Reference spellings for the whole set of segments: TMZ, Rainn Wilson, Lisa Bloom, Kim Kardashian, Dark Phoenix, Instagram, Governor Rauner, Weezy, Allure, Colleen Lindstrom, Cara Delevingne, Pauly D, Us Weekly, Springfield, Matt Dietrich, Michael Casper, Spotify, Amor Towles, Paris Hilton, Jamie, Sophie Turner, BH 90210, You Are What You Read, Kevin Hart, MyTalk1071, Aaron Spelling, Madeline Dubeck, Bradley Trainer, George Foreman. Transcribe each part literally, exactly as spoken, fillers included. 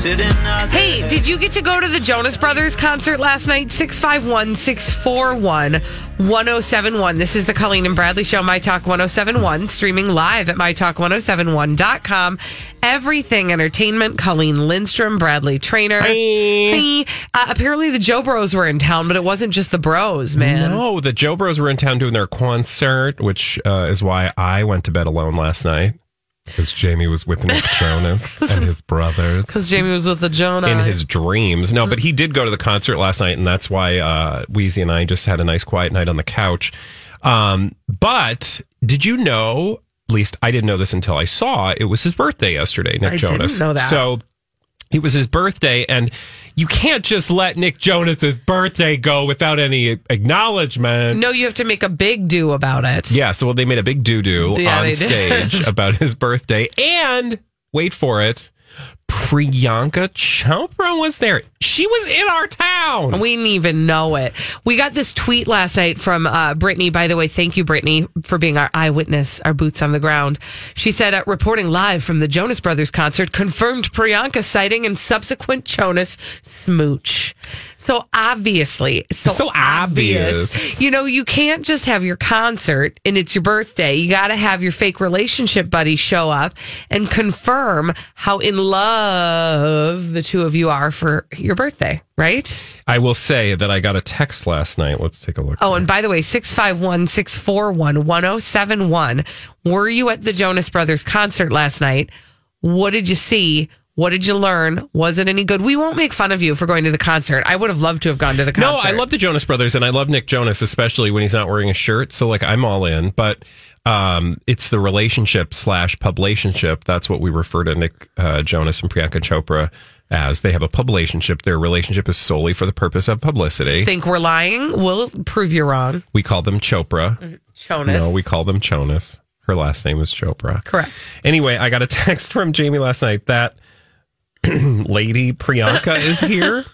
Hey, did you get to go to the Jonas Brothers concert last night? six five one, six four one, one oh seven one. This is the Colleen and Bradley Show, My Talk ten seventy-one, streaming live at My Talk ten seventy-one dot com. Everything Entertainment, Colleen Lindstrom, Bradley Trainer. Hey. Hey. Uh, apparently the Joe Bros were in town, but it wasn't just the bros, man. No, the Joe Bros were in town doing their concert, which uh, is why I went to bed alone last night. Because Jamie was with Nick Jonas and his brothers. Because Jamie was with the Jonas. In his dreams. No, but he did go to the concert last night, and that's why uh, Weezy and I just had a nice quiet night on the couch. Um, but did you know, at least I didn't know this until I saw, it was his birthday yesterday, Nick I Jonas. I didn't know that. So it was his birthday, and you can't just let Nick Jonas's birthday go without any acknowledgement. No, you have to make a big do about it. Yeah, so well, they made a big do-do yeah, on stage about his birthday. And, wait for it, Priyanka Chopra was there. She was in our town. We didn't even know it. We got this tweet last night from uh, Britney. By the way, thank you, Britney, for being our eyewitness, our boots on the ground. She said, uh, reporting live from the Jonas Brothers concert, confirmed Priyanka sighting and subsequent Jonas smooch. So obviously, so, so obvious. obvious, you know, you can't just have your concert and it's your birthday. You got to have your fake relationship buddy show up and confirm how in love the two of you are for your birthday, right? I will say that I got a text last night. Let's take a look. Oh, here. And by the way, six five one, six four one, one oh seven one. Were you at the Jonas Brothers concert last night? What did you see? What did you learn? Was it any good? We won't make fun of you for going to the concert. I would have loved to have gone to the concert. No, I love the Jonas Brothers, and I love Nick Jonas, especially when he's not wearing a shirt. So, like, I'm all in. But um, it's the relationship slash publicationship. That's what we refer to Nick uh, Jonas and Priyanka Chopra as. They have a publicationship. Their relationship is solely for the purpose of publicity. Think we're lying? We'll prove you wrong. We call them Chopra. Jonas. No, we call them Jonas. Her last name is Chopra. Correct. Anyway, I got a text from Jamie last night that Lady Priyanka is here.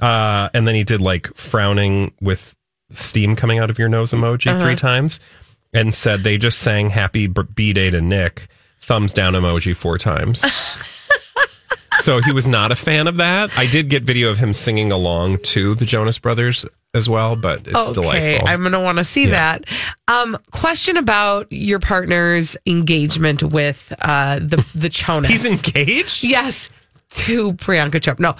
Uh, and then he did like frowning with steam coming out of your nose emoji uh-huh. three times and said they just sang happy B-Day to Nick, thumbs down emoji four times. So he was not a fan of that. I did get video of him singing along to the Jonas Brothers as well, but it's okay, delightful. I'm going to want to see yeah. that. Um, question about your partner's engagement with uh, the, the Jonas. He's engaged? Yes. To Priyanka Chopra. No.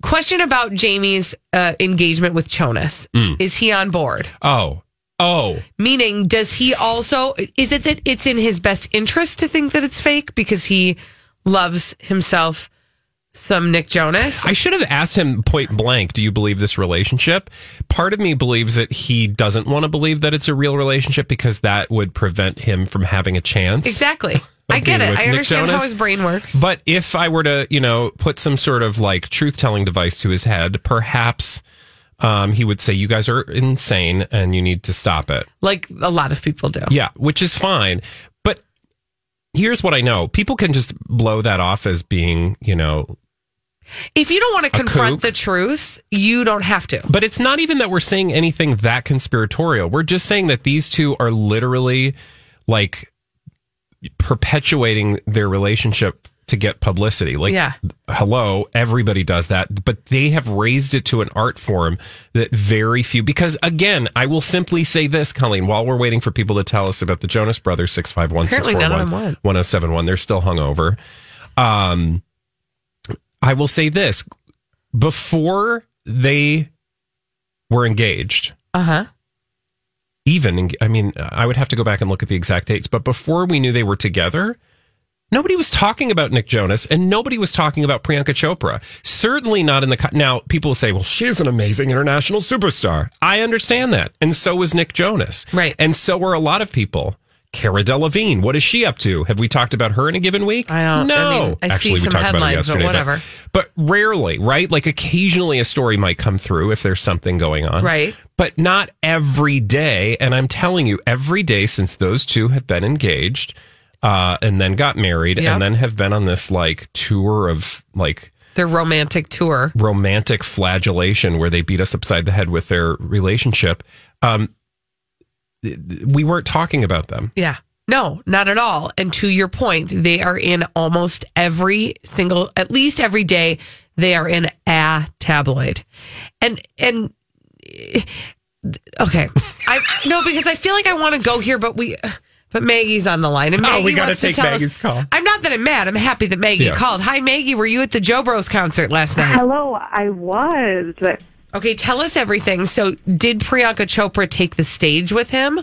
Question about Jamie's uh, engagement with Jonas. Mm. Is he on board? Oh. Oh. Meaning, does he also... Is it that it's in his best interest to think that it's fake because he loves himself some Nick Jonas? I should have asked him point blank, do you believe this relationship? Part of me believes that he doesn't want to believe that it's a real relationship because that would prevent him from having a chance. Exactly. I get it. I Nick understand Jonas. How his brain works. But if I were to, you know, put some sort of like truth-telling device to his head, perhaps um, he would say, you guys are insane and you need to stop it. Like a lot of people do. Yeah, which is fine. But here's what I know. People can just blow that off as being, you know, if you don't want to confront the truth, you don't have to. But it's not even that we're saying anything that conspiratorial. We're just saying that these two are literally like perpetuating their relationship to get publicity. Like, yeah. Hello, everybody does that. But they have raised it to an art form that very few... Because, again, I will simply say this, Colleen, while we're waiting for people to tell us about the Jonas Brothers, six five one, six four one, one oh seven one. They're still hungover. Um... I will say this, before they were engaged, uh-huh. even, I mean, I would have to go back and look at the exact dates, but before we knew they were together, Nobody was talking about Nick Jonas, and nobody was talking about Priyanka Chopra. Certainly not in the... Now, people will say, well, she's an amazing international superstar. I understand that. And so was Nick Jonas. Right. And so were a lot of people. Cara Delevingne, what is she up to? Have we talked about her in a given week? I don't know. I mean, I Actually, see some we talked about it yesterday, but whatever. But, but rarely, right? Like occasionally a story might come through if there's something going on. Right. But not every day. And I'm telling you, every day since those two have been engaged... Uh, and then got married, yep. and then have been on this like tour of like their romantic tour, romantic flagellation, where they beat us upside the head with their relationship. Um, we weren't talking about them. Yeah, no, not at all. And to your point, they are in almost every single, at least every day, they are in a tabloid, and and okay, I no because I feel like I want to go here, but we. But Maggie's on the line. And Maggie oh, we got to take Maggie's us, call. I'm not that I'm mad. I'm happy that Maggie yeah. called. Hi, Maggie. Were you at the Joe Bros concert last night? Hello, I was. Okay, tell us everything. So did Priyanka Chopra take the stage with him?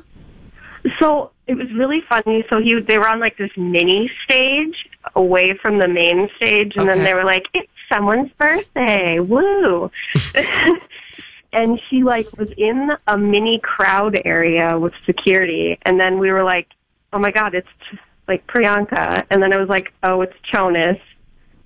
So it was really funny. So he, they were on like this mini stage away from the main stage. And okay. then they were like, it's someone's birthday. Woo. And she like was in a mini crowd area with security. And then we were like, oh my God, it's like Priyanka. And then I was like, oh, it's Jonas.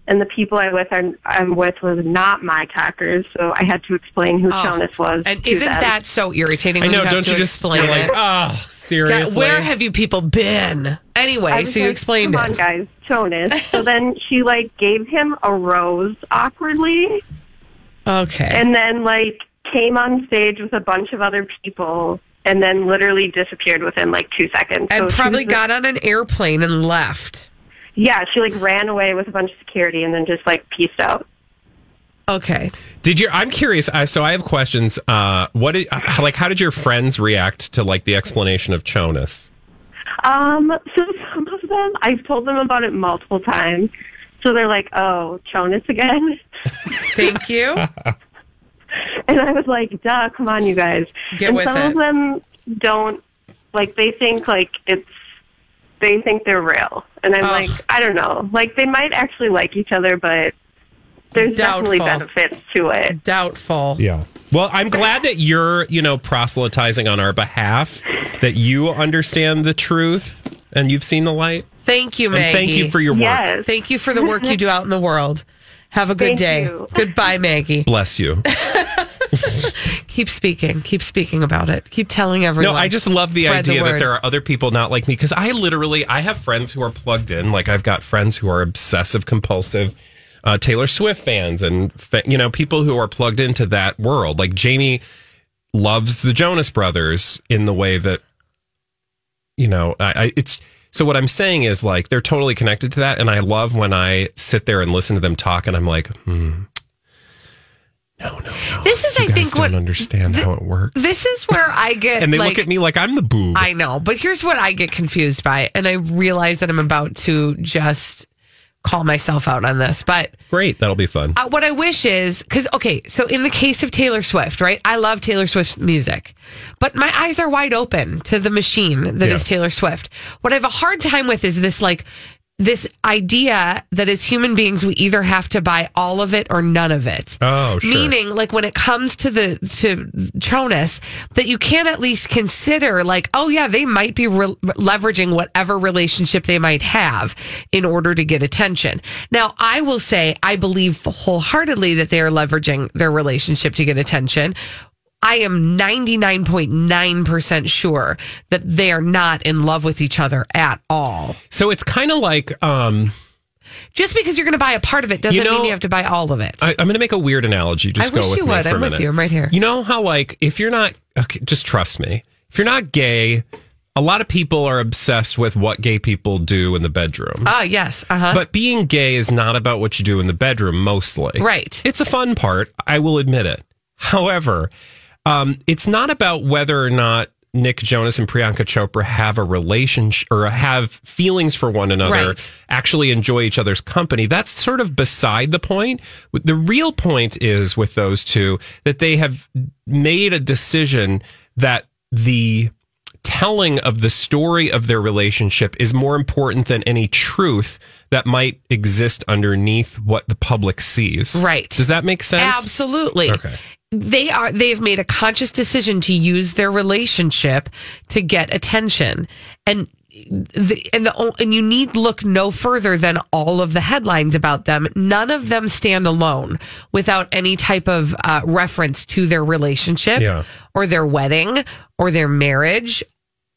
And the people I with are, I'm with was not my talkers, so I had to explain who oh. Jonas was. And isn't them. That so irritating? I know, you don't you just explain like, oh, seriously? God, where have you people been? Anyway, so you like, explained Come it. Come on, guys, Jonas. So then she like gave him a rose awkwardly. Okay. And then like came on stage with a bunch of other people. And then literally disappeared within like two seconds. And so probably got on an airplane and left. Yeah, she like ran away with a bunch of security and then just like peaced out. Okay. Did you? I'm curious. I, so I have questions. Uh, what did, like? How did your friends react to like the explanation of Jonas? Um. So some of them, I've told them about it multiple times. So they're like, "Oh, Jonas again." Thank you. And I was like, duh, come on, you guys. Get and with some it. Of them don't, like, they think, like, it's, they think they're real. And I'm oh. like, I don't know. Like, they might actually like each other, but there's Doubtful. Definitely benefits to it. Doubtful. Yeah. Well, I'm glad that you're, you know, proselytizing on our behalf, that you understand the truth and you've seen the light. Thank you, Maggie. And thank you for your work. Yes. Thank you for the work you do out in the world. Have a good Thank day. You. Goodbye, Maggie. Bless you. Keep speaking. Keep speaking about it. Keep telling everyone. No, I just love the Spread idea the that there are other people not like me. Because I literally, I have friends who are plugged in. Like, I've got friends who are obsessive, compulsive uh, Taylor Swift fans. And, you know, people who are plugged into that world. Like, Jamie loves the Jonas Brothers in the way that, you know, I, I it's... So what I'm saying is, like, they're totally connected to that, and I love when I sit there and listen to them talk, and I'm like, hmm, no, no, no. This is, you I think, don't what understand th- how it works. This is where I get, and they like, look at me like I'm the boob. I know, but here's what I get confused by, and I realize that I'm about to just call myself out on this, but great, that'll be fun. Uh, what I wish is because okay, so in the case of Taylor Swift, right? I love Taylor Swift's music, but my eyes are wide open to the machine that yeah. is Taylor Swift. What I have a hard time with is this like this idea that as human beings we either have to buy all of it or none of it. Oh, sure. Meaning like when it comes to the to Jonas, that you can at least consider like, oh yeah, they might be re- leveraging whatever relationship they might have in order to get attention. Now, I will say I believe wholeheartedly that they are leveraging their relationship to get attention. I am ninety-nine point nine percent sure that they are not in love with each other at all. So it's kind of like... Um, just because you're going to buy a part of it doesn't you know, mean you have to buy all of it. I, I'm going to make a weird analogy. Just I go wish with you me would. For I'm a with minute. You. I'm right here. You know how, like, if you're not... Okay, just trust me. If you're not gay, a lot of people are obsessed with what gay people do in the bedroom. Ah, uh, yes. Uh-huh. But being gay is not about what you do in the bedroom, mostly. Right. It's a fun part. I will admit it. However... Um, it's not about whether or not Nick Jonas and Priyanka Chopra have a relationship or have feelings for one another, right. actually enjoy each other's company. That's sort of beside the point. The real point is with those two that they have made a decision that the telling of the story of their relationship is more important than any truth that might exist underneath what the public sees. Right. Does that make sense? Absolutely. Okay. They are, they've made a conscious decision to use their relationship to get attention. And the, and the, and you need look no further than all of the headlines about them. None of them stand alone without any type of uh, reference to their relationship yeah. or their wedding or their marriage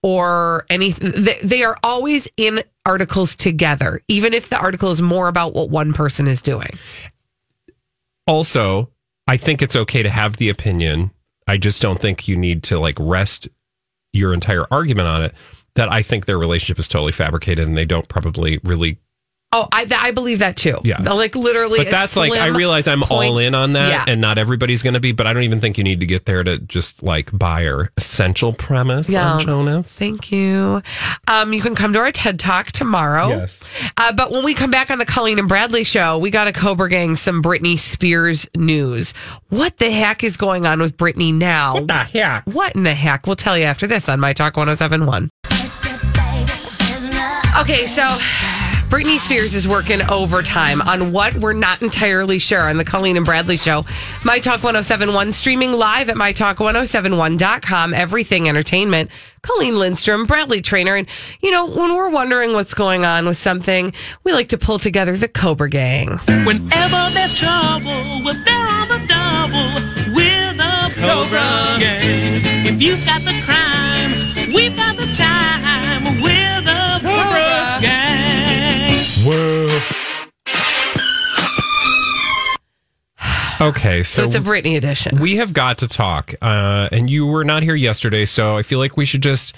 or anything. They, they are always in articles together, even if the article is more about what one person is doing. Also, I think it's okay to have the opinion. I just don't think you need to like rest your entire argument on it. That I think their relationship is totally fabricated and they don't probably really. Oh, I I believe that too. Yeah. Like literally. But that's like, I realize I'm point. all in on that yeah. and not everybody's going to be, but I don't even think you need to get there to just like buy our essential premise yeah. on Jonas. Thank you. Um, you can come to our TED Talk tomorrow. Yes. Uh, but when we come back on the Colleen and Bradley show, we got to Cobra Gang some Britney Spears news. What the heck is going on with Britney now? What the heck? What in the heck? We'll tell you after this on My Talk ten seventy-one. Okay, so Britney Spears is working overtime on what we're not entirely sure on the Colleen and Bradley show. My Talk ten seventy-one, streaming live at my talk ten seventy-one dot com, everything entertainment. Colleen Lindstrom, Bradley Trainer. And, you know, when we're wondering what's going on with something, we like to pull together the Cobra Gang. Whenever there's trouble, when they're on the double, we're the Cobra Gang. If you've got the crime, we've got the time, we're Whoa. Okay, so, so it's a Britney edition. We have got to talk, uh, and you were not here yesterday, so I feel like we should just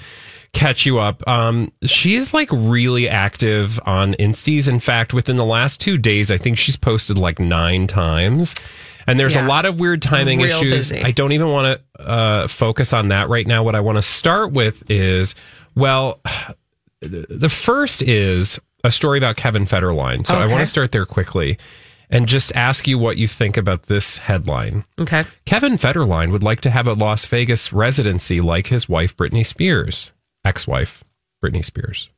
catch you up. Um, she is like really active on Insties. In fact, within the last two days, I think she's posted like nine times. And there's yeah. a lot of weird timing Real issues. Busy. I don't even want to uh, focus on that right now. What I want to start with is, well, the first is a story about Kevin Federline. So okay. I want to start there quickly and just ask you what you think about this headline. Okay. Kevin Federline would like to have a Las Vegas residency like his wife, Britney Spears, ex-wife, Britney Spears.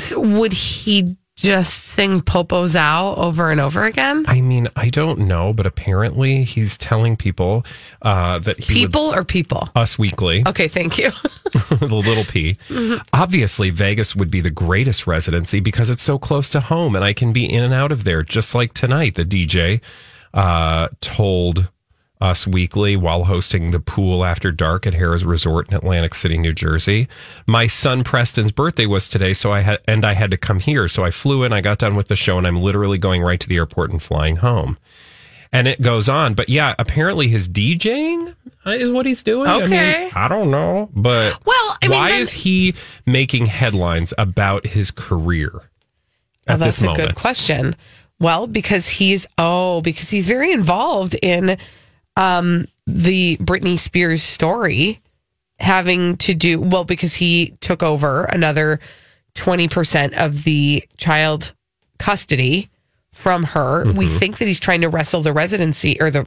So would he just sing Popo's Out over and over again? I mean, I don't know, but apparently he's telling people uh, that he People would, or people? Us Weekly. Okay, thank you. The little P. Mm-hmm. Obviously, Vegas would be the greatest residency because it's so close to home and I can be in and out of there. Just like tonight, the D J uh, told Us Weekly while hosting the pool after dark at Harrah's Resort in Atlantic City, New Jersey. My son Preston's birthday was today, so I had and I had to come here. So I flew in, I got done with the show, and I'm literally going right to the airport and flying home. And it goes on, but yeah, apparently his DJing is what he's doing. Okay, I, mean, I don't know, but well, I mean, why then- is he making headlines about his career at well, this moment? That's a good question. Well, because he's oh, because he's very involved in. Um, the Britney Spears story having to do, well, because he took over another twenty percent of the child custody from her. Mm-hmm. We think that he's trying to wrestle the residency or the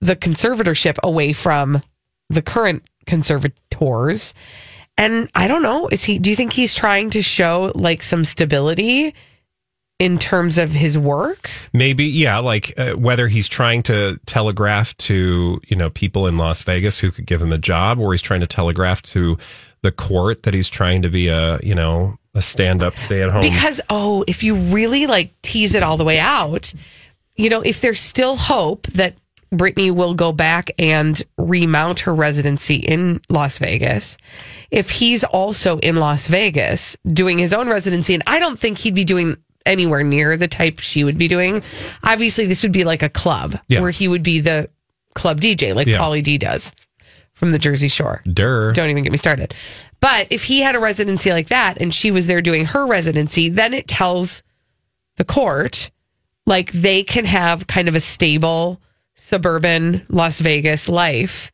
the conservatorship away from the current conservators. And I don't know, is he, do you think he's trying to show like some stability in terms of his work? Maybe, yeah, like uh, whether he's trying to telegraph to, you know, people in Las Vegas who could give him a job, or he's trying to telegraph to the court that he's trying to be a, you know, a stand-up, stay-at-home. Because, oh, if you really, like, tease it all the way out, you know, if there's still hope that Britney will go back and remount her residency in Las Vegas. If he's also in Las Vegas doing his own residency, and I don't think he'd be doing anywhere near the type she would be doing. Obviously, this would be like a club yeah. where he would be the club D J, like yeah. Pauly D does from the Jersey Shore. Durr. Don't even get me started. But if he had a residency like that and she was there doing her residency, then it tells the court like they can have kind of a stable suburban Las Vegas life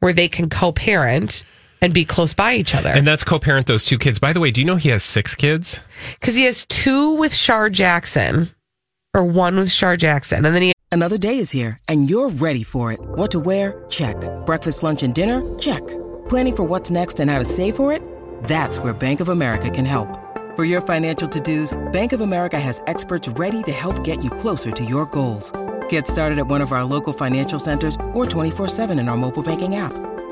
where they can co-parent and be close by each other. And that's co-parent those two kids. By the way, do you know he has six kids? Because he has two with Shar Jackson. Or one with Shar Jackson. And then he... Another day is here, and you're ready for it. What to wear? Check. Breakfast, lunch, and dinner? Check. Planning for what's next and how to save for it? That's where Bank of America can help. For your financial to-dos, Bank of America has experts ready to help get you closer to your goals. Get started at one of our local financial centers or twenty-four seven in our mobile banking app.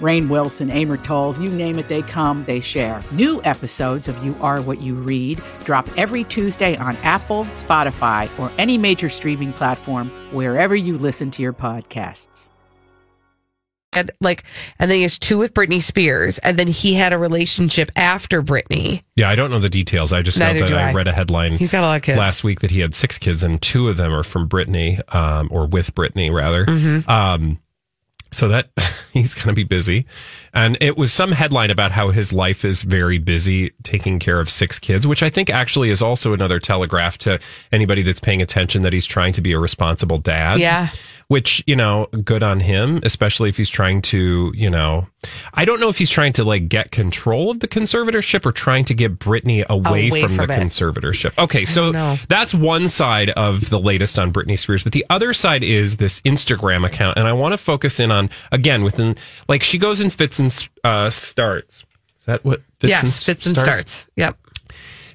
Rainn Wilson, Amor Towles, you name it, they come, they share. New episodes of You Are What You Read drop every Tuesday on Apple, Spotify, or any major streaming platform wherever you listen to your podcasts. And like, and then he has two with Britney Spears, and then he had a relationship after Britney. Yeah, I don't know the details. I just know that I. I read a headline. He's got a lot of kids. Last week that he had six kids, and two of them are from Britney, um, or with Britney rather. Mm-hmm. Um, so that he's going to be busy. And it was some headline about how his life is very busy taking care of six kids, which I think actually is also another telegraph to anybody that's paying attention that he's trying to be a responsible dad. Yeah. Which, you know, good on him, especially if he's trying to, you know, I don't know if he's trying to like get control of the conservatorship or trying to get Britney away, away from, from the it. conservatorship. Okay, so that's one side of the latest on Britney Spears. But the other side is this Instagram account. And I want to focus in on, again, within like she goes in fits and uh, starts. Is that what? Fits yes, and fits and starts. starts. Yep.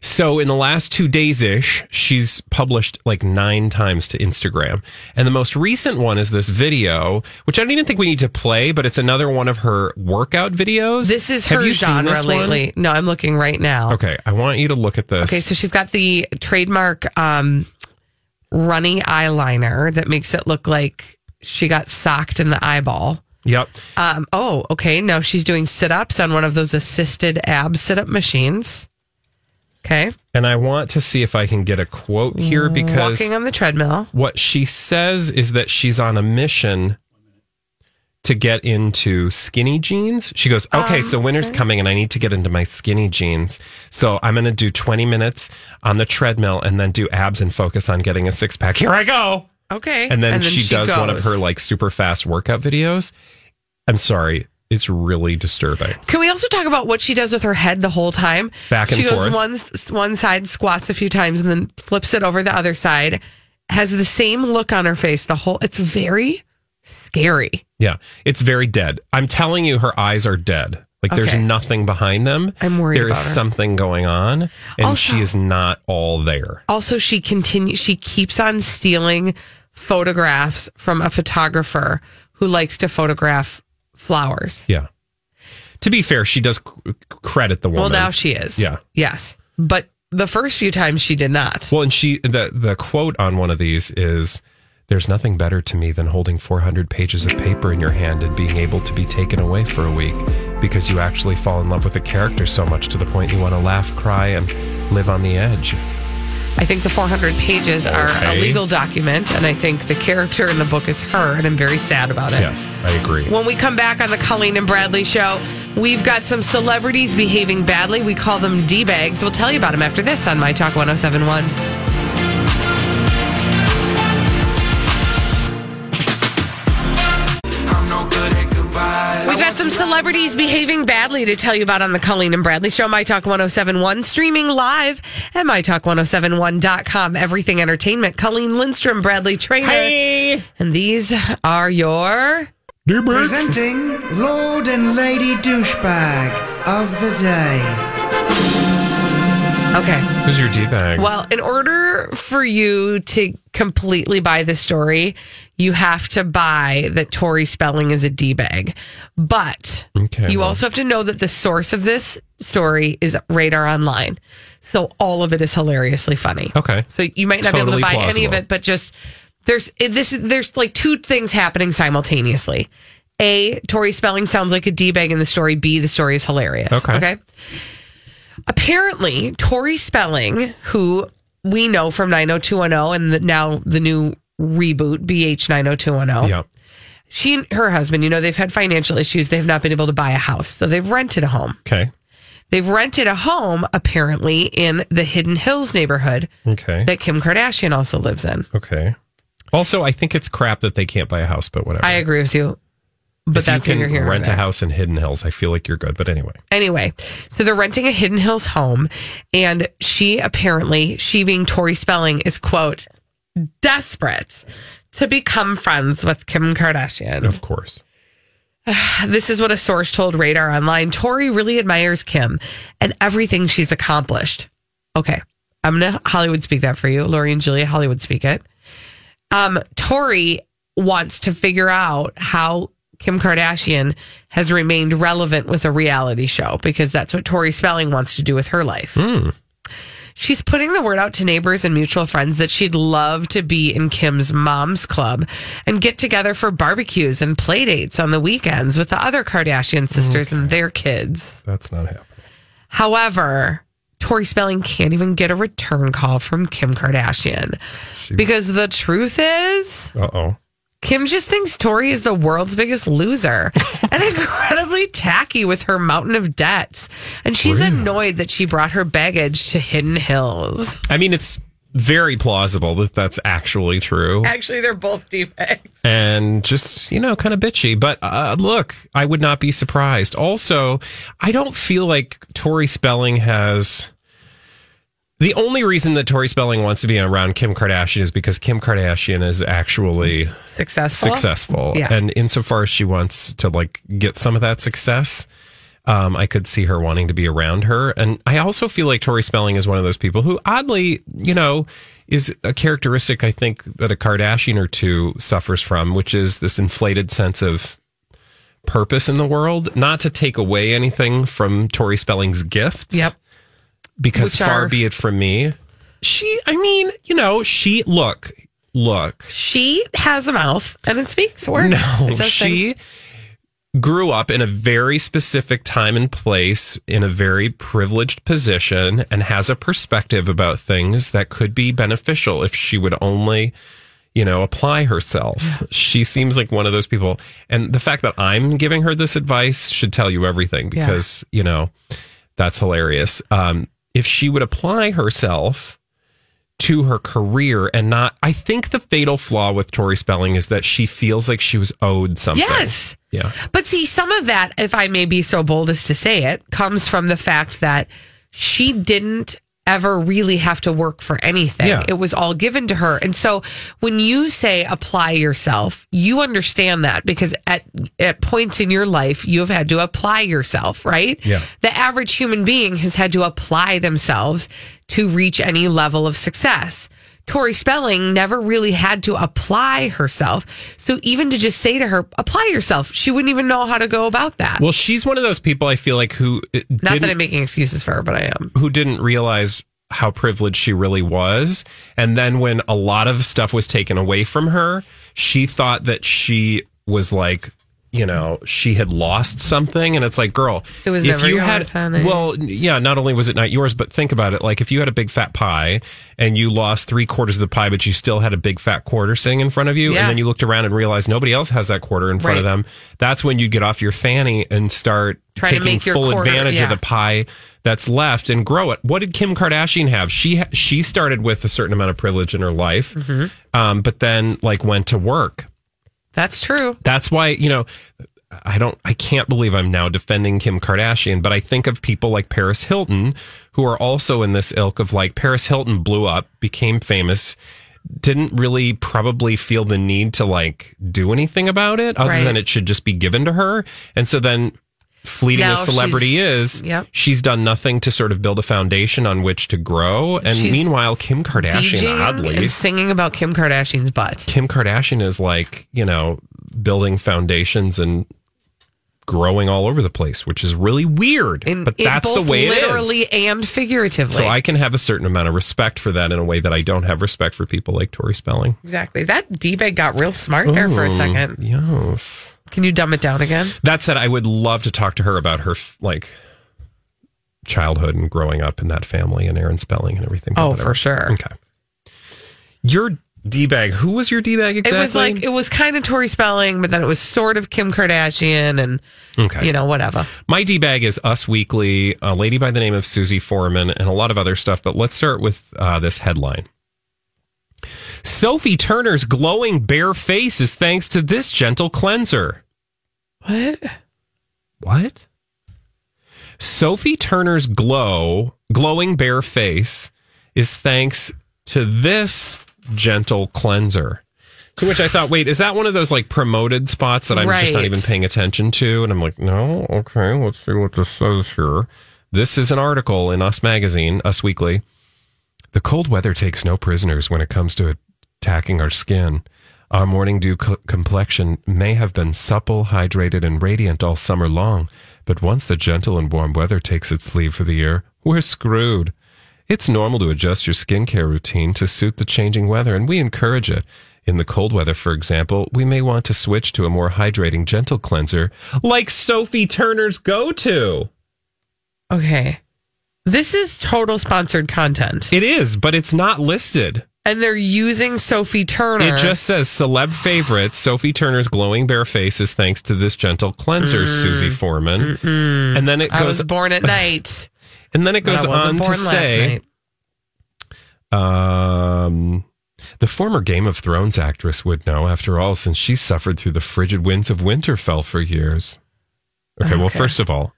So in the last two days-ish, she's published like nine times to Instagram. And the most recent one is this video, which I don't even think we need to play, but it's another one of her workout videos. This is her genre lately. No, I'm looking right now. Okay, I want you to look at this. Okay, so she's got the trademark um, runny eyeliner that makes it look like she got socked in the eyeball. Yep. Um, oh, okay, now she's doing sit-ups on one of those assisted ab sit-up machines. Okay. And I want to see if I can get a quote here because walking on the treadmill. What she says is that she's on a mission to get into skinny jeans. She goes, okay, um, so winter's okay. coming and I need to get into my skinny jeans. So I'm going to do twenty minutes on the treadmill and then do abs and focus on getting a six pack. Here I go. Okay. And then, and then she, she does goes. one of her like super fast workout videos. I'm sorry. It's really disturbing. Can we also talk about what she does with her head the whole time? Back and forth. She goes one, one side, squats a few times, and then flips it over the other side. Has the same look on her face the whole... It's very scary. Yeah. It's very dead. I'm telling you, her eyes are dead. Like, okay. There's nothing behind them. I'm worried There is her. something going on, and also, she is not all there. Also, she continues... She keeps on stealing photographs from a photographer who likes to photograph... flowers. Yeah. To be fair, she does c- credit the woman. Well, now she is. Yeah. Yes. But the first few times she did not. Well, and she the, the quote on one of these is, "There's nothing better to me than holding four hundred pages of paper in your hand and being able to be taken away for a week because you actually fall in love with a character so much to the point you want to laugh, cry, and live on the edge." I think the four hundred pages are okay. a legal document, and I think the character in the book is her, and I'm very sad about it. Yes, I agree. When we come back on the Colleen and Bradley Show, we've got some celebrities behaving badly. We call them D-bags. We'll tell you about them after this on My Talk ten seventy-one. We've got some celebrities behaving badly to tell you about on the Colleen and Bradley Show. My Talk ten seventy-one, streaming live at my talk ten seventy-one dot com. Everything Entertainment. Colleen Lindstrom, Bradley Trainer. Hey! And these are your... Presenting Lord and Lady Douchebag of the Day. Okay. Who's your D-bag? Well, in order for you to completely buy the story... you have to buy that Tori Spelling is a D-bag. But okay, you well. also have to know that the source of this story is Radar Online. So all of it is hilariously funny. Okay. So you might not totally be able to buy plausible. any of it, but just there's this there's like two things happening simultaneously. A, Tori Spelling sounds like a D-bag in the story. B, the story is hilarious. Okay. Okay? Apparently, Tori Spelling, who we know from nine oh two one oh and the, now the new reboot B H nine oh two one oh. Yep. She and her husband, you know, they've had financial issues. They've not been able to buy a house. So they've rented a home. Okay. They've rented a home, apparently, in the Hidden Hills neighborhood okay. that Kim Kardashian also lives in. Okay. Also, I think it's crap that they can't buy a house, but whatever. I agree with you. But if that's you can you're here rent a house in Hidden Hills, I feel like you're good. But anyway. Anyway, so they're renting a Hidden Hills home. And she apparently, she being Tori Spelling, is, quote, desperate to become friends with Kim Kardashian. Of course. This is what a source told Radar Online. Tori really admires Kim and everything she's accomplished. Okay. I'm going to Hollywood speak that for you. Lori and Julia Hollywood speak it. Um, Tori wants to figure out how Kim Kardashian has remained relevant with a reality show, because that's what Tori Spelling wants to do with her life. Mm. She's putting the word out to neighbors and mutual friends that she'd love to be in Kim's mom's club and get together for barbecues and play dates on the weekends with the other Kardashian sisters okay. and their kids. That's not happening. However, Tori Spelling can't even get a return call from Kim Kardashian she... because the truth is... Uh-oh. Kim just thinks Tori is the world's biggest loser and incredibly tacky with her mountain of debts. And she's really? annoyed that she brought her baggage to Hidden Hills. I mean, it's very plausible that that's actually true. Actually, they're both D-bags. And just, you know, kind of bitchy. But uh, look, I would not be surprised. Also, I don't feel like Tori Spelling has... The only reason that Tori Spelling wants to be around Kim Kardashian is because Kim Kardashian is actually successful. Successful, yeah. And insofar as she wants to like get some of that success, um, I could see her wanting to be around her. And I also feel like Tori Spelling is one of those people who, oddly, you know, is a characteristic I think that a Kardashian or two suffers from, which is this inflated sense of purpose in the world. Not to take away anything from Tori Spelling's gifts. Yep. Because Which far are, be it from me. She, I mean, you know, she, look, look. She has a mouth and it speaks words. No, she things. grew up in a very specific time and place in a very privileged position and has a perspective about things that could be beneficial if she would only, you know, apply herself. She seems like one of those people. And the fact that I'm giving her this advice should tell you everything because, yeah. you know, that's hilarious. Um, If she would apply herself to her career and not, I think the fatal flaw with Tori Spelling is that she feels like she was owed something. Yes. Yeah. But see, some of that, if I may be so bold as to say it, comes from the fact that she didn't ever really have to work for anything. Yeah. It was all given to her. And so when you say apply yourself, you understand that because at at points in your life, you have had to apply yourself, right? Yeah. The average human being has had to apply themselves to reach any level of success. Tori Spelling never really had to apply herself. So even to just say to her, apply yourself, she wouldn't even know how to go about that. Well, she's one of those people I feel like who... Not that I'm making excuses for her, but I am. Who didn't realize how privileged she really was. And then when a lot of stuff was taken away from her, she thought that she was like... you know, she had lost something. And it's like, girl, it was never yours, honey. Well, yeah, not only was it not yours, but think about it. Like if you had a big fat pie and you lost three quarters of the pie, but you still had a big fat quarter sitting in front of you. Yeah. And then you looked around and realized nobody else has that quarter in front right. of them. That's when you'd get off your fanny and start Try taking full quarter, advantage yeah. of the pie that's left and grow it. What did Kim Kardashian have? She she started with a certain amount of privilege in her life, mm-hmm. um, but then like went to work. That's true. That's why, you know, I don't, I can't believe I'm now defending Kim Kardashian, but I think of people like Paris Hilton, who are also in this ilk of like Paris Hilton blew up, became famous, didn't really probably feel the need to like do anything about it other right. than it should just be given to her. And so then fleeting now as celebrity is, yep. she's done nothing to sort of build a foundation on which to grow. And she's meanwhile, Kim Kardashian, DJing oddly, and singing about Kim Kardashian's butt. Kim Kardashian is like, you know, building foundations and growing all over the place, which is really weird. In, but that's the way it is. Literally and figuratively. So I can have a certain amount of respect for that in a way that I don't have respect for people like Tori Spelling. Exactly. That D-bag got real smart there Ooh, for a second. Yes. Can you dumb it down again? That said, I would love to talk to her about her like childhood and growing up in that family and Aaron Spelling and everything. Oh, whatever. For sure. Okay. Your D-bag. Who was your D-bag exactly? It was like, it was kind of Tori Spelling, but then it was sort of Kim Kardashian and, okay. you know, whatever. My D-bag is Us Weekly, a lady by the name of Susie Foreman, and a lot of other stuff. But let's start with uh, this headline. Sophie Turner's glowing bare face is thanks to this gentle cleanser. What? What? Sophie Turner's glow, glowing bare face is thanks to this gentle cleanser. To which I thought, wait, is that one of those like promoted spots that I'm right. just not even paying attention to? And I'm like, no, okay, let's see what this says here. This is an article in Us Magazine, Us Weekly. The cold weather takes no prisoners when it comes to attacking our skin. Our morning dew co- complexion may have been supple, hydrated, and radiant all summer long, but once the gentle and warm weather takes its leave for the year, we're screwed. It's normal to adjust your skincare routine to suit the changing weather, and we encourage it. In the cold weather, for example, we may want to switch to a more hydrating, gentle cleanser like Sophie Turner's go-to. Okay. This is total sponsored content. It is, but it's not listed. And they're using Sophie Turner. It just says, celeb favorite, Sophie Turner's glowing bare face is thanks to this gentle cleanser, mm. Susie Foreman. Mm-mm. And then it goes... I was born at night. And then it goes on to say, um, the former Game of Thrones actress would know, after all, since she suffered through the frigid winds of Winterfell for years. Okay, okay. Well, first of all,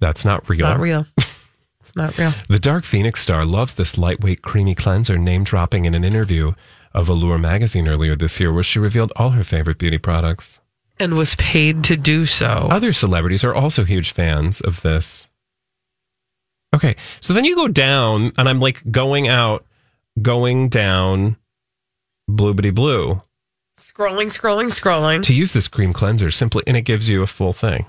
that's not real. It's not real. It's not real. The Dark Phoenix star loves this lightweight, creamy cleanser, name-dropping in an interview of Allure magazine earlier this year, where she revealed all her favorite beauty products. And was paid to do so. Other celebrities are also huge fans of this. Okay, so then you go down, and I'm like going out, going down, bloobity blue. Scrolling, scrolling, scrolling. To use this cream cleanser, simply, and it gives you a full thing.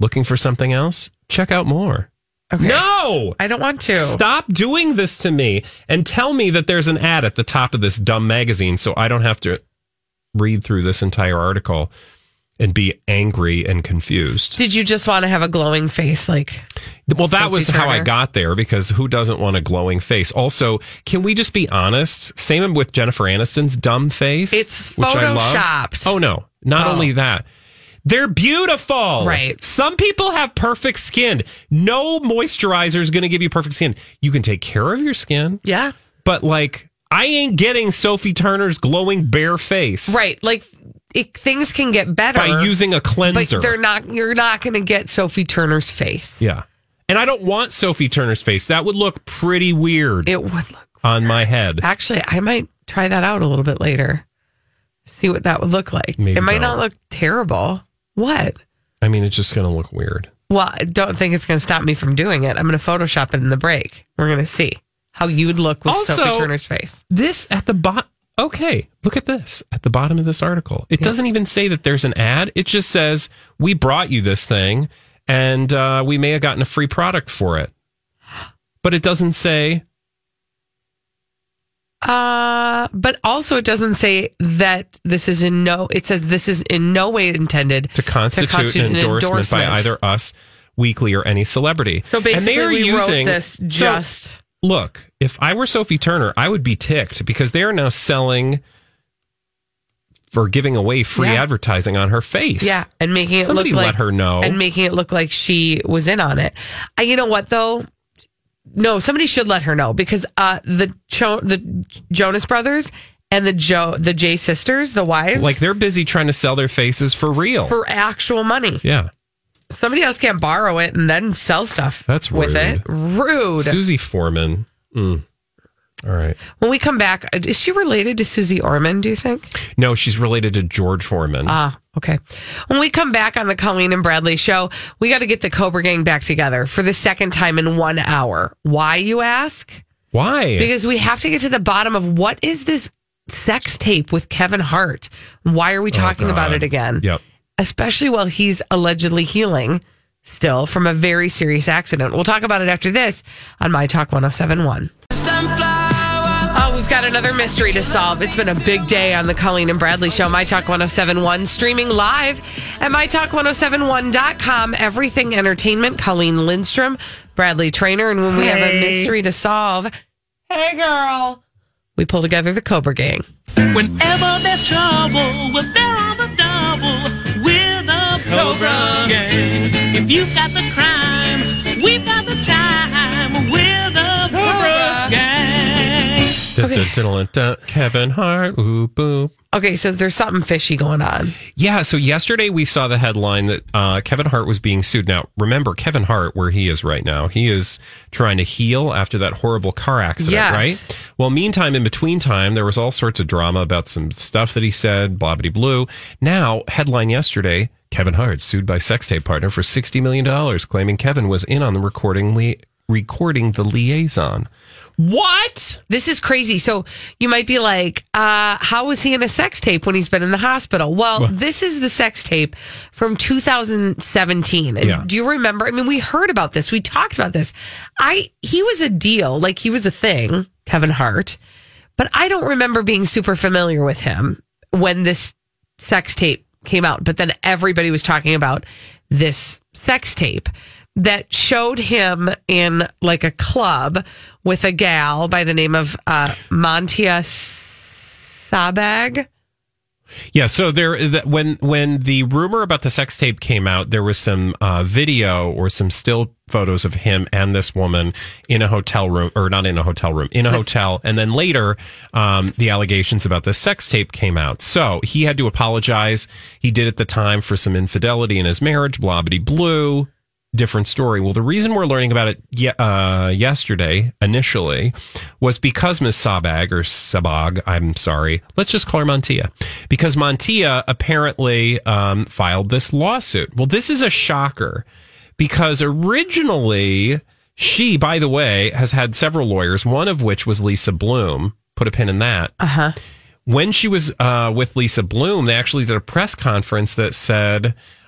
Looking for something else? Check out more. Okay. No! I don't want to. Stop doing this to me, and tell me that there's an ad at the top of this dumb magazine, so I don't have to read through this entire article and be angry and confused. Did you just want to have a glowing face? Like, well, that Sophie was Turner? How I got there, because who doesn't want a glowing face? Also, can we just be honest? Same with Jennifer Aniston's dumb face. It's photoshopped. Oh, no. Not oh. only that. They're beautiful. Right. Some people have perfect skin. No moisturizer is going to give you perfect skin. You can take care of your skin. Yeah. But, like, I ain't getting Sophie Turner's glowing bare face. Right. Like... It, things can get better by using a cleanser, but they're not. You're not going to get Sophie Turner's face. Yeah, and I don't want Sophie Turner's face. That would look pretty weird. It would look weird. On my head. Actually, I might try that out a little bit later. See what that would look like. Maybe it might don't. not look terrible. What? I mean, it's just going to look weird. Well, I don't think it's going to stop me from doing it. I'm going to Photoshop it in the break. We're going to see how you would look with also, Sophie Turner's face. This at the bottom. Okay, look at this at the bottom of this article. It yeah. doesn't even say that there's an ad. It just says, we brought you this thing, and uh, we may have gotten a free product for it. But it doesn't say... Uh, but also it doesn't say that this is in no... It says this is in no way intended to constitute, to constitute an, endorsement an endorsement by either Us Weekly or any celebrity. So basically and they are we using, wrote this just... So, look, if I were Sophie Turner, I would be ticked because they are now selling or giving away free yeah. advertising on her face. Yeah, and making it Somebody look like... Somebody let her know. And making it look like she was in on it. I, you know what, though? No, somebody should let her know because uh, the Cho- the Jonas Brothers and the Joe the Jay sisters, the wives... Like, they're busy trying to sell their faces for real. For actual money. Yeah. Somebody else can't borrow it and then sell stuff That's rude. with it. Rude. Susie Foreman. Mm. All right. When we come back, is she related to Susie Orman, do you think? No, she's related to George Foreman. Ah, okay. When we come back on the Colleen and Bradley show, we got to get the Cobra Gang back together for the second time in one hour. Why, you ask? Why? Because we have to get to the bottom of what is this sex tape with Kevin Hart? Why are we talking oh, about it again? Yep. Especially while he's allegedly healing still from a very serious accident. We'll talk about it after this on My Talk ten seventy-one. Oh, we've got another mystery to solve. It's been a big day on the Colleen and Bradley show, My Talk ten seventy-one, streaming live at My Talk ten seventy-one dot com. Everything Entertainment, Colleen Lindstrom, Bradley Trainer, and when we hey. have a mystery to solve, hey girl, we pull together the Cobra Gang. Whenever there's trouble, we're there on the double. We're the Cobra Gang. If you've got the crime, we've got the time. We're the Cobra Gang. Okay. Kevin Hart. Ooh, boo. Okay, so there's something fishy going on. Yeah, so yesterday we saw the headline that uh, Kevin Hart was being sued. Now, remember Kevin Hart, where he is right now. He is trying to heal after that horrible car accident, yes. right? Well, meantime, in between time, there was all sorts of drama about some stuff that he said, blah, blah, blah. Now, headline yesterday, Kevin Hart sued by sex tape partner for sixty million dollars, claiming Kevin was in on the recording li- recording the liaison. What? This is crazy. So you might be like, uh, how was he in a sex tape when he's been in the hospital? Well, well this is the sex tape from two thousand seventeen. Yeah. Do you remember? I mean, we heard about this. We talked about this. I He was a deal. Like, he was a thing, Kevin Hart. But I don't remember being super familiar with him when this sex tape came out. But then everybody was talking about this sex tape that showed him in like a club with a gal by the name of uh, Montia Sabag. Yeah, so there when when the rumor about the sex tape came out, there was some uh, video or some still photos of him and this woman in a hotel room, or not in a hotel room, in a hotel. And then later, um, the allegations about the sex tape came out. So he had to apologize. He did at the time for some infidelity in his marriage, blah, blah, blah. Different story. Well, the reason we're learning about it ye- uh, yesterday, initially, was because Miz Sabag, or Sabag, I'm sorry, let's just call her Montia, because Montia apparently um, filed this lawsuit. Well, this is a shocker, because originally, she, by the way, has had several lawyers, one of which was Lisa Bloom. Put a pin in that. Uh-huh. When she was uh, with Lisa Bloom, they actually did a press conference that said...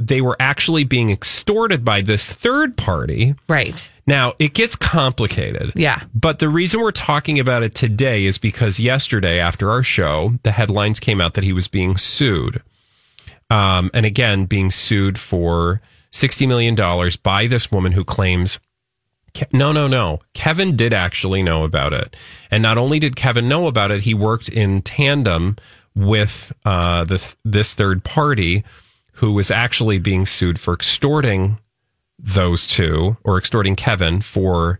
they were actually being extorted by this third party. Right. Now, it gets complicated. Yeah. But the reason we're talking about it today is because yesterday, after our show, the headlines came out that he was being sued. Um, and again, being sued for sixty million dollars by this woman who claims... No, no, no. Kevin did actually know about it. And not only did Kevin know about it, he worked in tandem with uh, this, this third party who was actually being sued for extorting those two, or extorting Kevin for,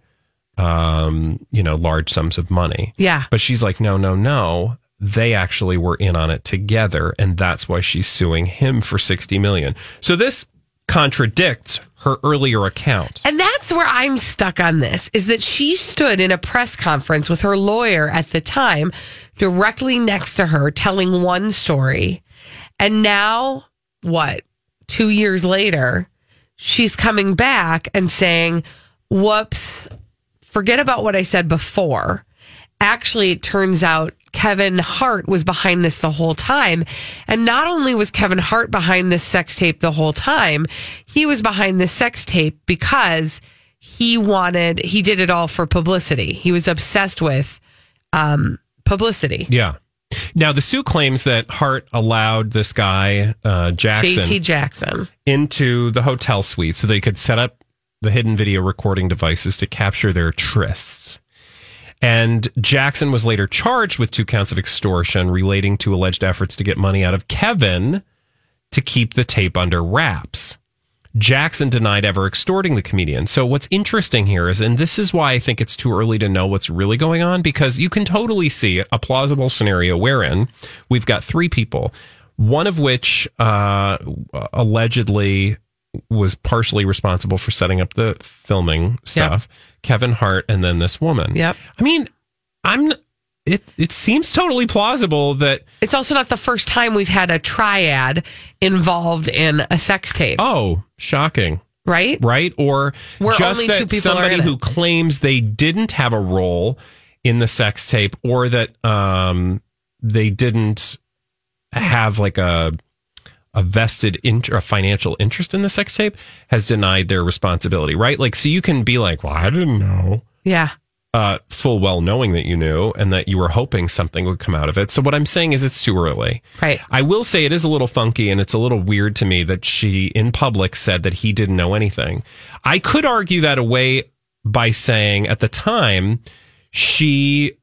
um, you know, large sums of money. Yeah. But she's like, no, no, no. They actually were in on it together. And that's why she's suing him for sixty million. So this contradicts her earlier account. And that's where I'm stuck on this, is that she stood in a press conference with her lawyer at the time, directly next to her, telling one story. And now... what, two years later, she's coming back and saying, whoops, forget about what I said before. Actually, it turns out Kevin Hart was behind this the whole time. And not only was Kevin Hart behind this sex tape the whole time, he was behind this sex tape because he wanted, he did it all for publicity. He was obsessed with um, publicity. Yeah. Now, the suit claims that Hart allowed this guy, uh, Jackson, J T Jackson, into the hotel suite so they could set up the hidden video recording devices to capture their trysts. And Jackson was later charged with two counts of extortion relating to alleged efforts to get money out of Kevin to keep the tape under wraps. Jackson denied ever extorting the comedian. So what's interesting here is, and this is why I think it's too early to know what's really going on, because you can totally see a plausible scenario wherein we've got three people, one of which uh, allegedly was partially responsible for setting up the filming stuff, yep. Kevin Hart, and then this woman. Yep. I mean, I'm... It it seems totally plausible that... It's also not the first time we've had a triad involved in a sex tape. Oh, shocking. Right. Right. Or We're just that somebody who claims they didn't have a role in the sex tape, or that um, they didn't have like a a vested int- a financial interest in the sex tape, has denied their responsibility. Right. Like, so you can be like, well, I didn't know. Yeah. Uh, full well knowing that you knew and that you were hoping something would come out of it. So what I'm saying is it's too early. Right. I will say it is a little funky and it's a little weird to me that she in public said that he didn't know anything. I could argue that away by saying at the time she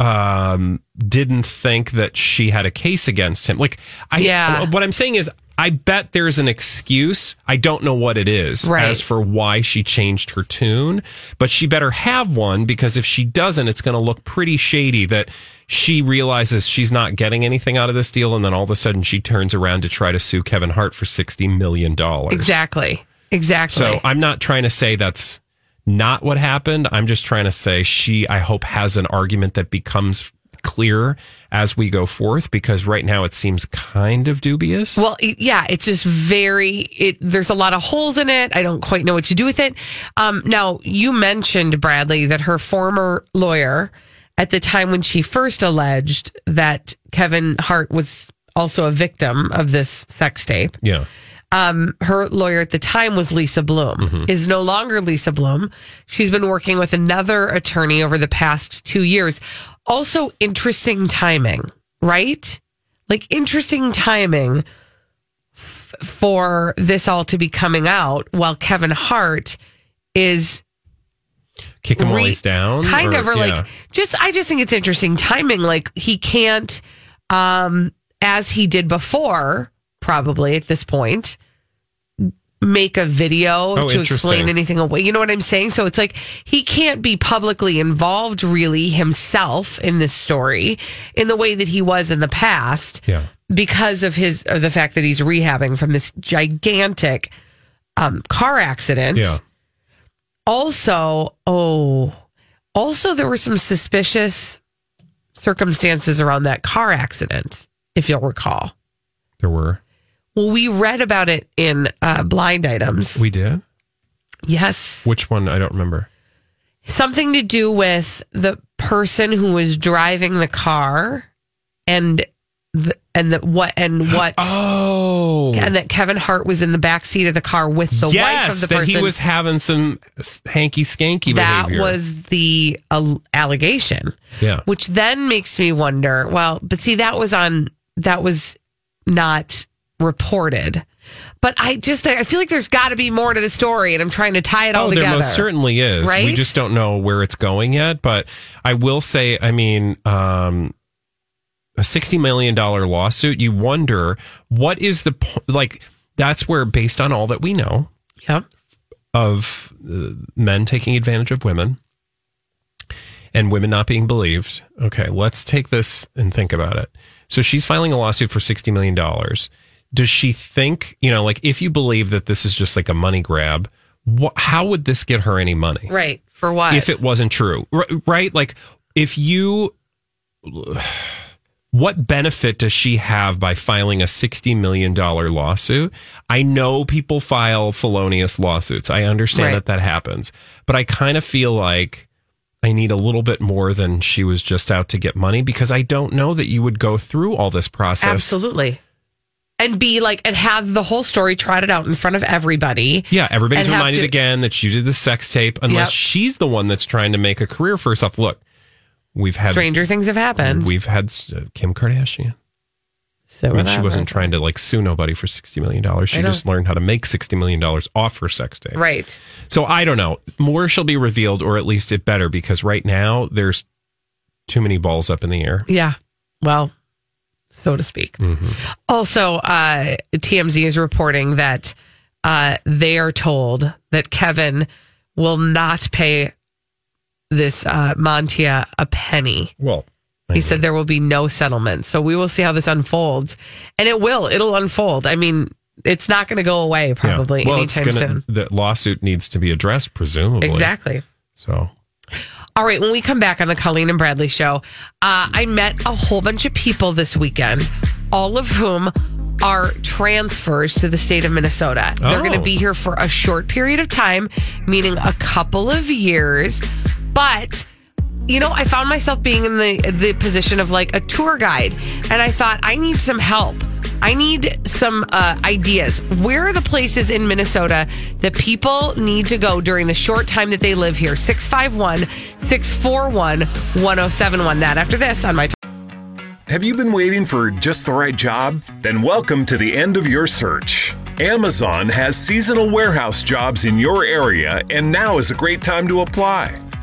um, didn't think that she had a case against him. Like, I, yeah. What I'm saying is I bet there's an excuse. I don't know what it is right. as for why she changed her tune, but she better have one, because if she doesn't, it's going to look pretty shady that she realizes she's not getting anything out of this deal. And then all of a sudden she turns around to try to sue Kevin Hart for sixty million dollars. Exactly. Exactly. So I'm not trying to say that's not what happened. I'm just trying to say she, I hope, has an argument that becomes clear as we go forth, because right now it seems kind of dubious. Well, yeah, it's just very, it, there's a lot of holes in it. I don't quite know what to do with it. Um, now, you mentioned, Bradley, that her former lawyer at the time when she first alleged that Kevin Hart was also a victim of this sex tape. Yeah. Um, her lawyer at the time was Lisa Bloom, mm-hmm. is no longer Lisa Bloom. She's been working with another attorney over the past two years. Also, interesting timing, right? Like, interesting timing f- for this all to be coming out while Kevin Hart is... Kick him re- always down? Kind or, of, or yeah. like, just, I just think it's interesting timing. Like, he can't, um, as he did before, probably at this point, make a video oh, to explain anything away. You know what I'm saying? So it's like he can't be publicly involved really himself in this story in the way that he was in the past yeah. because of his of the fact that he's rehabbing from this gigantic um, car accident. Yeah. Also, oh, also there were some suspicious circumstances around that car accident, if you'll recall. There were. Well, we read about it in uh, Blind Items. We did? Yes. Which one? I don't remember. Something to do with the person who was driving the car and the, and the, what and what oh and that Kevin Hart was in the backseat of the car with the yes, wife of the that person. Yes, he was having some hanky skanky that behavior. That was the uh, allegation. Yeah. Which then makes me wonder, well, but see that was on that was not reported, but I just I feel like there's got to be more to the story, and I'm trying to tie it all oh, together. There most certainly is. Right? We just don't know where it's going yet. But I will say, I mean, um, a sixty million dollars lawsuit. You wonder what is the like? That's where, based on all that we know, yeah, of uh, men taking advantage of women and women not being believed. Okay, let's take this and think about it. So she's filing a lawsuit for sixty million dollars. Does she think, you know, like if you believe that this is just like a money grab, wh- how would this get her any money? Right. For what? If it wasn't true. R- right. Like if you, what benefit does she have by filing a sixty million dollars lawsuit? I know people file felonious lawsuits. I understand right. that that happens, but I kind of feel like I need a little bit more than she was just out to get money, because I don't know that you would go through all this process. Absolutely. And be like, and have the whole story trotted out in front of everybody. Yeah, everybody's reminded to, again that you did the sex tape, unless yep. she's the one that's trying to make a career for herself. Look, we've had... Stranger things have happened. We've had uh, Kim Kardashian. So I mean, she wasn't trying to like sue nobody for sixty million dollars. She just learned how to make sixty million dollars off her sex tape. Right. So I don't know. More shall be revealed, or at least it better, because right now there's too many balls up in the air. Yeah. Well... so to speak. Mm-hmm. Also, uh, T M Z is reporting that uh, they are told that Kevin will not pay this uh, Montia a penny. Well, he said there will be no settlement. So we will see how this unfolds. And it will. It'll unfold. I mean, it's not going to go away probably yeah. well, anytime it's gonna, soon. The lawsuit needs to be addressed, presumably. Exactly. So... All right, when we come back on the Colleen and Bradley Show, uh, I met a whole bunch of people this weekend, all of whom are transfers to the state of Minnesota. Oh. They're going to be here for a short period of time, meaning a couple of years. But, you know, I found myself being in the, the position of like a tour guide. And I thought, I need some help. I need some uh, ideas. Where are the places in Minnesota that people need to go during the short time that they live here? six five one, six four one, one oh seven one. That after this on my talk. Have you been waiting for just the right job? Then welcome to the end of your search. Amazon has seasonal warehouse jobs in your area, and now is a great time to apply.